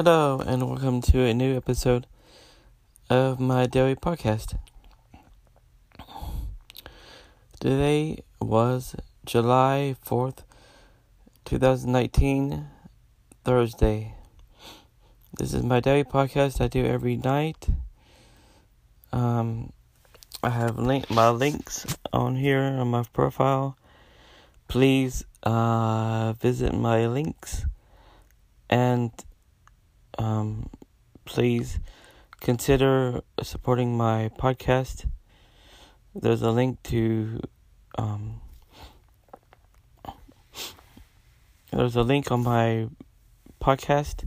Hello, and welcome to a new episode of my daily podcast. Today was July 4th, 2019, Thursday. This is my daily podcast I do every night. I have my links on here on my profile. Please visit my links and please consider supporting my podcast. There's a link to, there's a link on my podcast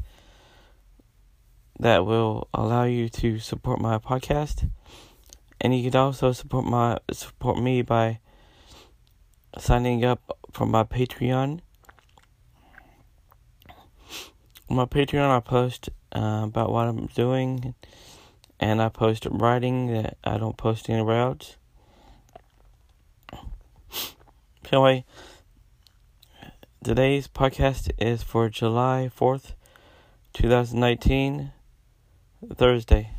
that will allow you to support my podcast, and you can also support me by signing up for my Patreon. On my Patreon, I post about what I'm doing, and I post writing that I don't post anywhere else. So anyway, today's podcast is for July 4th, 2019, Thursday.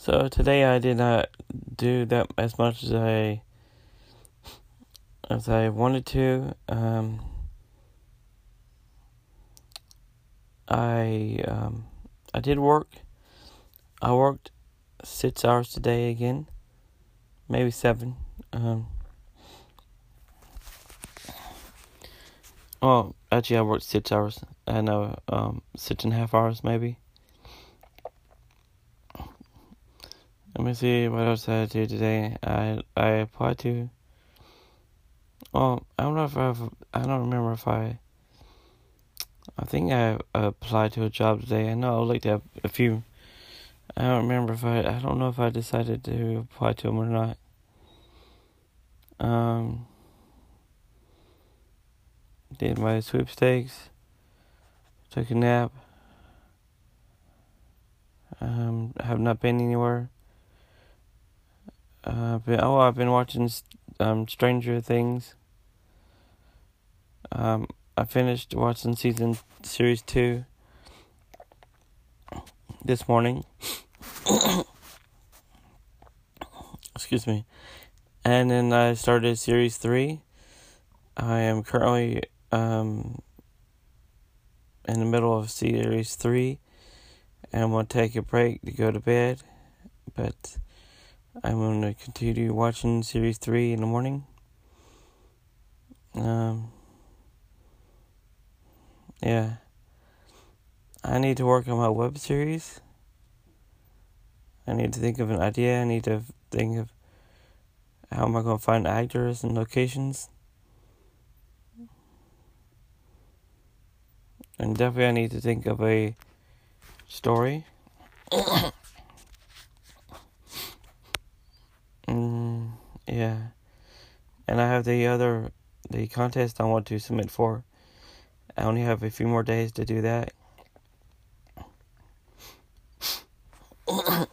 So today I did not do that as much as I wanted to. I did work. I worked 6 hours today again, maybe seven. Well, actually I worked 6 hours. I know, 6.5 hours maybe. Let me see what else I did today. I applied to. Well, I don't know if I don't remember if I think I applied to a job today. I know I looked at a few. I don't remember if I don't know if I decided to apply to them or not. Did my sweepstakes. Took a nap. I have not been anywhere. I've been watching Stranger Things. I finished watching series 2 this morning. Excuse me. And then I started series 3. I am currently in the middle of series 3, and I'm going to take a break to go to bed, but I'm going to continue watching Series 3 in the morning. Yeah. I need to work on my web series. I need to think of an idea. I need to think of how am I going to find actors and locations. And definitely I need to think of a story. Yeah, and I have the contest I want to submit for. I only have a few more days to do that. But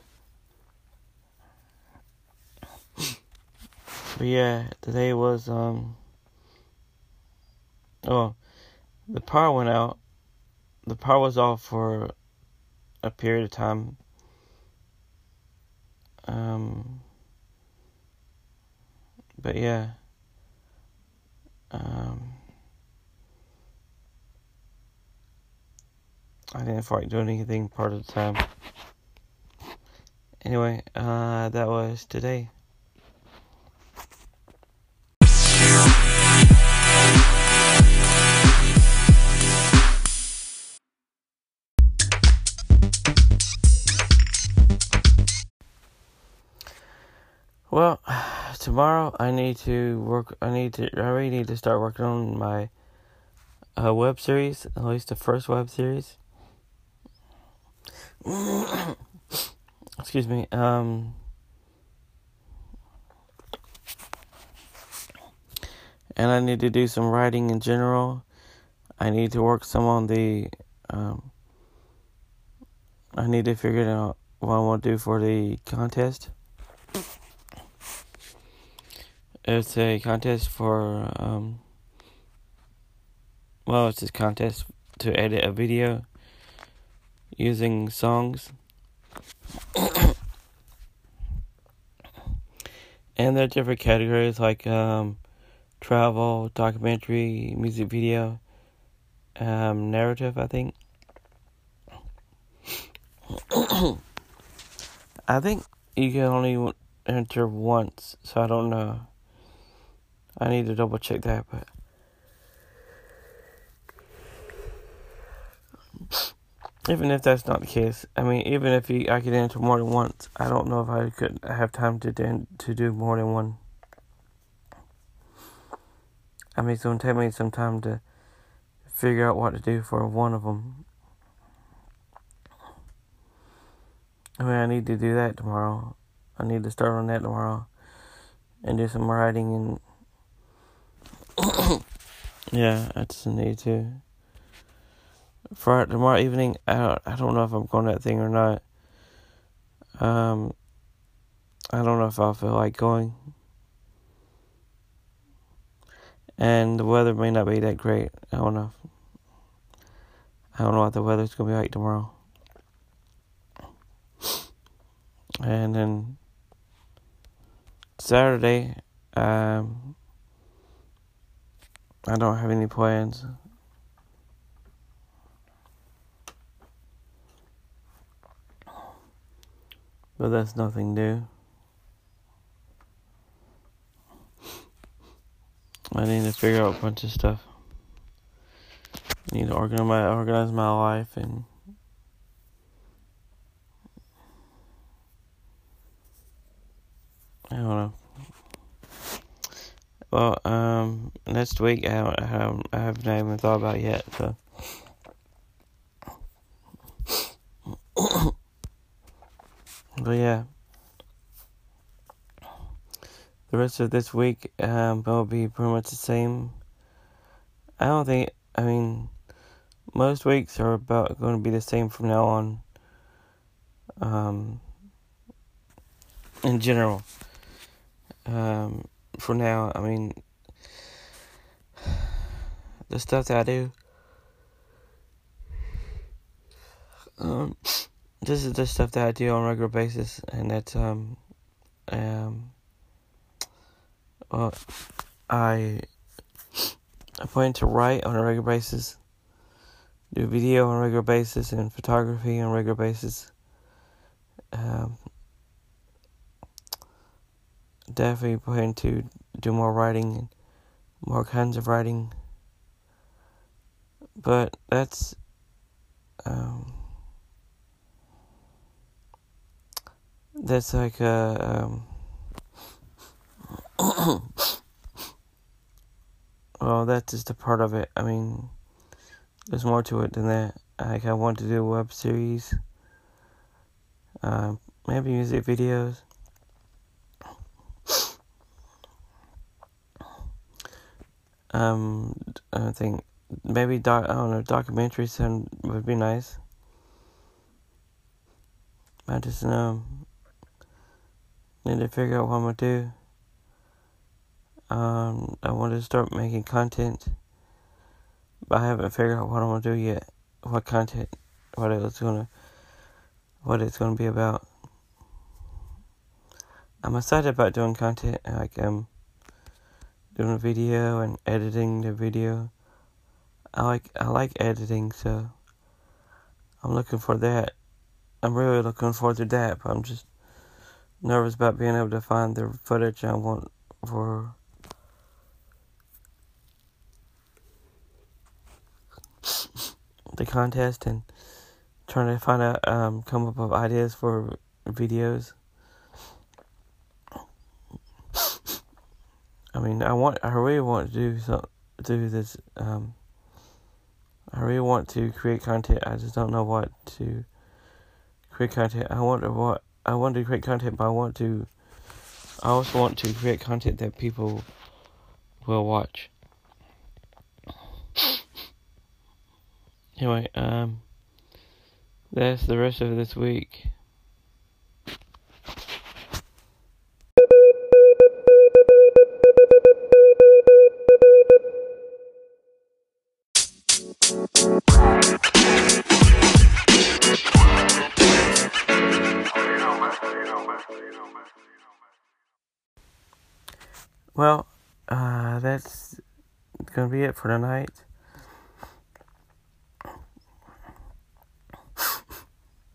yeah, today was, the power went out. The power was off for a period of time. But yeah, I didn't feel like doing anything part of the time. Anyway, that was today. Well, tomorrow I really need to start working on my web series, at least the first web series. Excuse me. And I need to do some writing in general. I need to work some on the I need to figure out what I want to do for the contest. It's a contest for, well, it's this contest to edit a video using songs. And there are different categories like travel, documentary, music video, narrative, I think. I think you can only enter once, so I don't know. I need to double check that, but even if that's not the case, I mean, even if I could enter more than once, I don't know if I could have time to do more than one. I mean, it's going to take me some time to figure out what to do for one of them. I mean, I need to do that tomorrow. I need to start on that tomorrow and do some writing and yeah, I just need to. For tomorrow evening, I don't know if I'm going to that thing or not. I don't know if I'll feel like going. And the weather may not be that great. I don't know. I don't know what the weather's going to be like tomorrow. And then Saturday, I don't have any plans. But that's nothing new. I need to figure out a bunch of stuff. I need to organize my life and I don't know. Well, next week I haven't even thought about it yet, so. But yeah, the rest of this week will be pretty much the same. Most weeks are about going to be the same from now on. In general, for now, I mean, the stuff that I do. This is the stuff that I do on a regular basis, and that's, well, I plan to write on a regular basis, do video on a regular basis, and photography on a regular basis. Definitely plan to do more writing, and more kinds of writing, but that's, that's like well, that's just a part of it. I mean, there's more to it than that. Like, I want to do a web series, maybe music videos, I think maybe documentaries would be nice. I just need to figure out what I'm going to do. I want to start making content, but I haven't figured out what I'm going to do yet. What content, what it's going to be about. I'm excited about doing content. Like, I'm doing a video and editing the video. I like editing, so I'm looking for that. I'm really looking forward to that, but I'm just nervous about being able to find the footage I want for the contest and trying to find out, come up with ideas for videos. I mean, I really want to create content. I just don't know what to create content. I want to create content, but I also want to create content that people will watch. Anyway, There's the rest of this week. Well, that's gonna be it for tonight.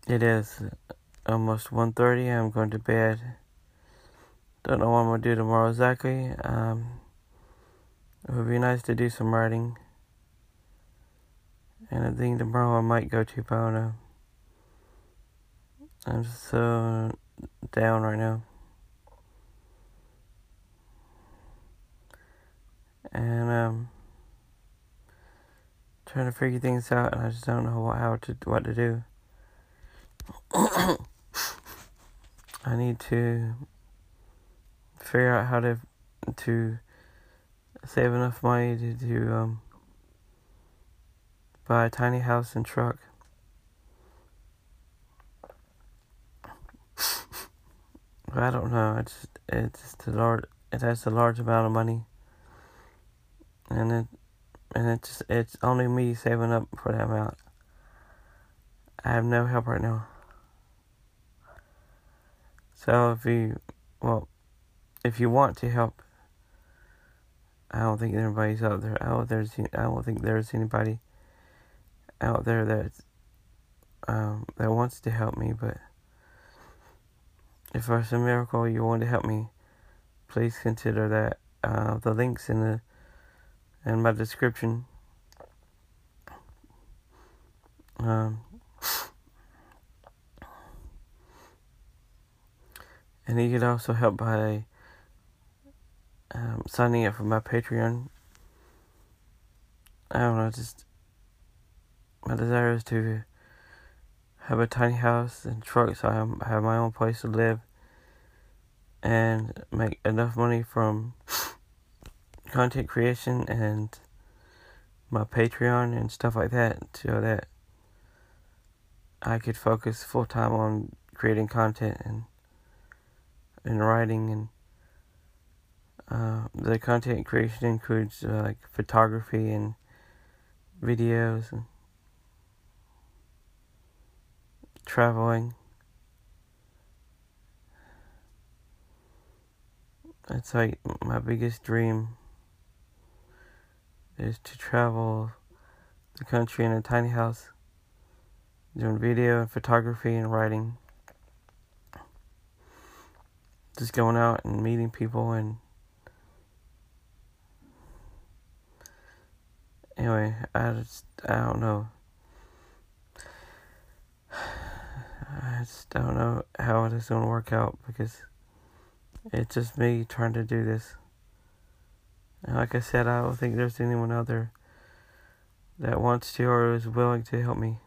It is almost 1:30. I'm going to bed. Don't know what I'm gonna do tomorrow exactly. It would be nice to do some writing. And I think tomorrow I might go to Bono. I'm just so down right now. And trying to figure things out, and I just don't know what to do. I need to figure out how to save enough money to buy a tiny house and truck. But I don't know. It has a large amount of money. And it's only me saving up for that amount. I have no help right now. So if you want to help, I don't think anybody's out there. I don't think there's anybody out there that wants to help me. But if there's a miracle you want to help me, please consider that. The links in the and my description. And you could also help by signing up for my Patreon. I don't know, just my desire is to have a tiny house and truck so I have my own place to live and make enough money from content creation and my Patreon and stuff like that, so that I could focus full time on creating content and writing, and the content creation includes like photography and videos and traveling. That's like my biggest dream, is to travel the country in a tiny house, doing video and photography and writing. Just going out and meeting people, and anyway, I don't know. I just don't know how it is going to work out, because it's just me trying to do this. And like I said, I don't think there's anyone out there that wants to or is willing to help me.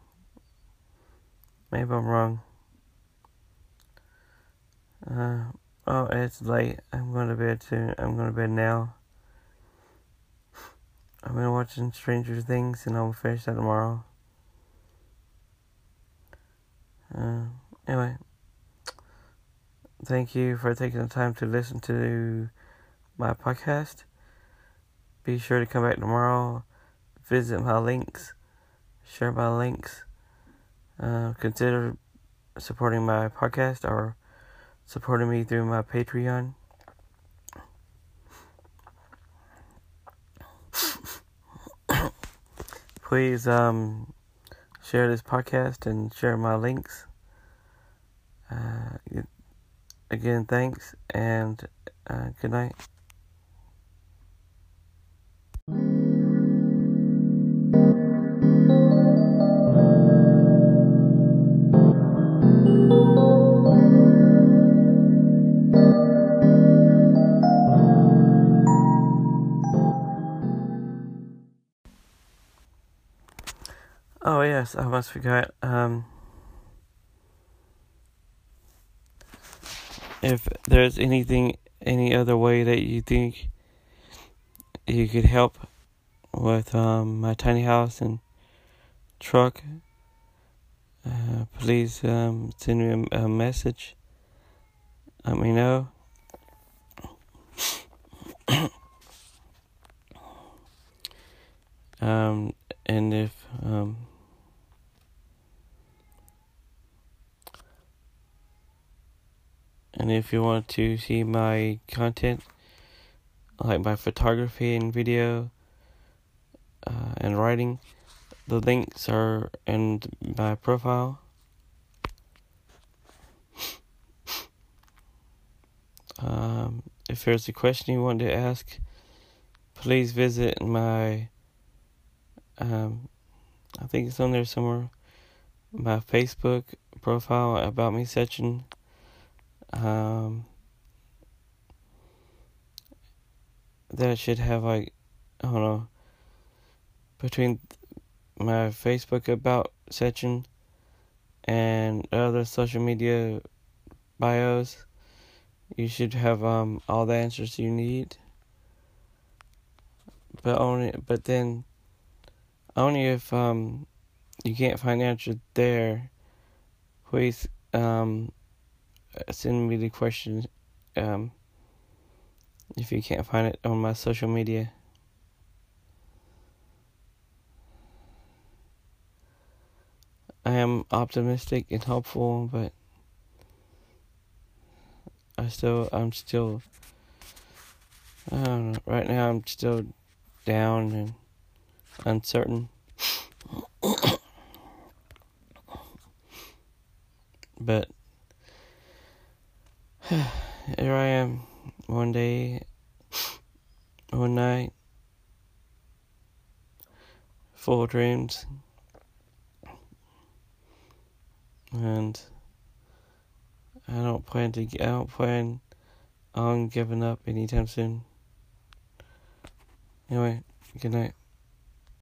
Maybe I'm wrong. Oh, it's late. I'm going to bed soon. I'm going to bed now. I've been watching Stranger Things, and I'll finish that tomorrow. Anyway. Thank you for taking the time to listen to my podcast. Be sure to come back tomorrow. Visit my links. Share my links. Consider supporting my podcast or supporting me through my Patreon. Please share this podcast and share my links. Again, thanks, and good night. Oh yes, I almost forgot. If there's any other way that you think you could help with my tiny house and truck, Please send me a message. Let me know. And if you want to see my content, like my photography and video and writing, the links are in my profile. If there's a question you want to ask, please visit my I think it's on there somewhere, my Facebook profile, About Me section. That should have, like, I don't know, between my Facebook About section and other social media bios, you should have all the answers you need. But only if you can't find the answer there, please send me the question if you can't find it on my social media. I am optimistic and hopeful, but I don't know, right now I'm still down and uncertain. But here I am, one day, one night, full of dreams, and I don't plan on giving up anytime soon. Anyway, good night.